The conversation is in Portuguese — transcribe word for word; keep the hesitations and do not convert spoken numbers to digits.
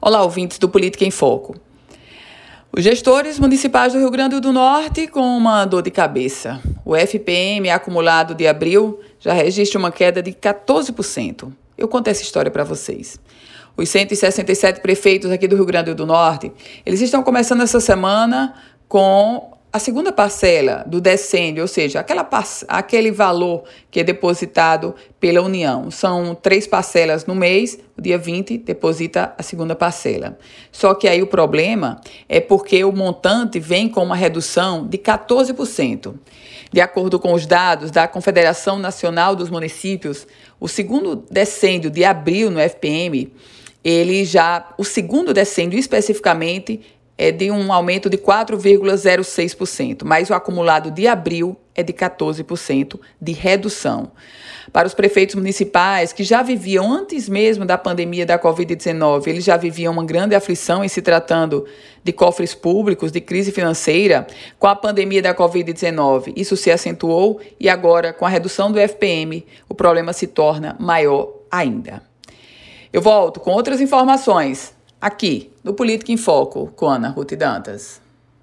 Olá, ouvintes do Política em Foco. Os gestores municipais do Rio Grande do Norte com uma dor de cabeça. O F P M acumulado de abril já registra uma queda de quatorze por cento. Eu conto essa história para vocês. Os cento e sessenta e sete prefeitos aqui do Rio Grande do Norte, eles estão começando essa semana com a segunda parcela do decênio, ou seja, aquela parce... aquele valor que é depositado pela União. São três parcelas no mês, o dia vinte deposita a segunda parcela. Só que aí o problema é porque o montante vem com uma redução de quatorze por cento. De acordo com os dados da Confederação Nacional dos Municípios, o segundo decênio de abril no F P M, ele já, o segundo decênio especificamente, é de um aumento de quatro vírgula zero seis por cento, mas o acumulado de abril é de quatorze por cento de redução. Para os prefeitos municipais, que já viviam antes mesmo da pandemia da covid dezenove, eles já viviam uma grande aflição em se tratando de cofres públicos, de crise financeira, com a pandemia da covid dezenove. Isso se acentuou e agora, com a redução do F P M, o problema se torna maior ainda. Eu volto com outras informações aqui, no Política em Foco, com Ana Ruth e Dantas.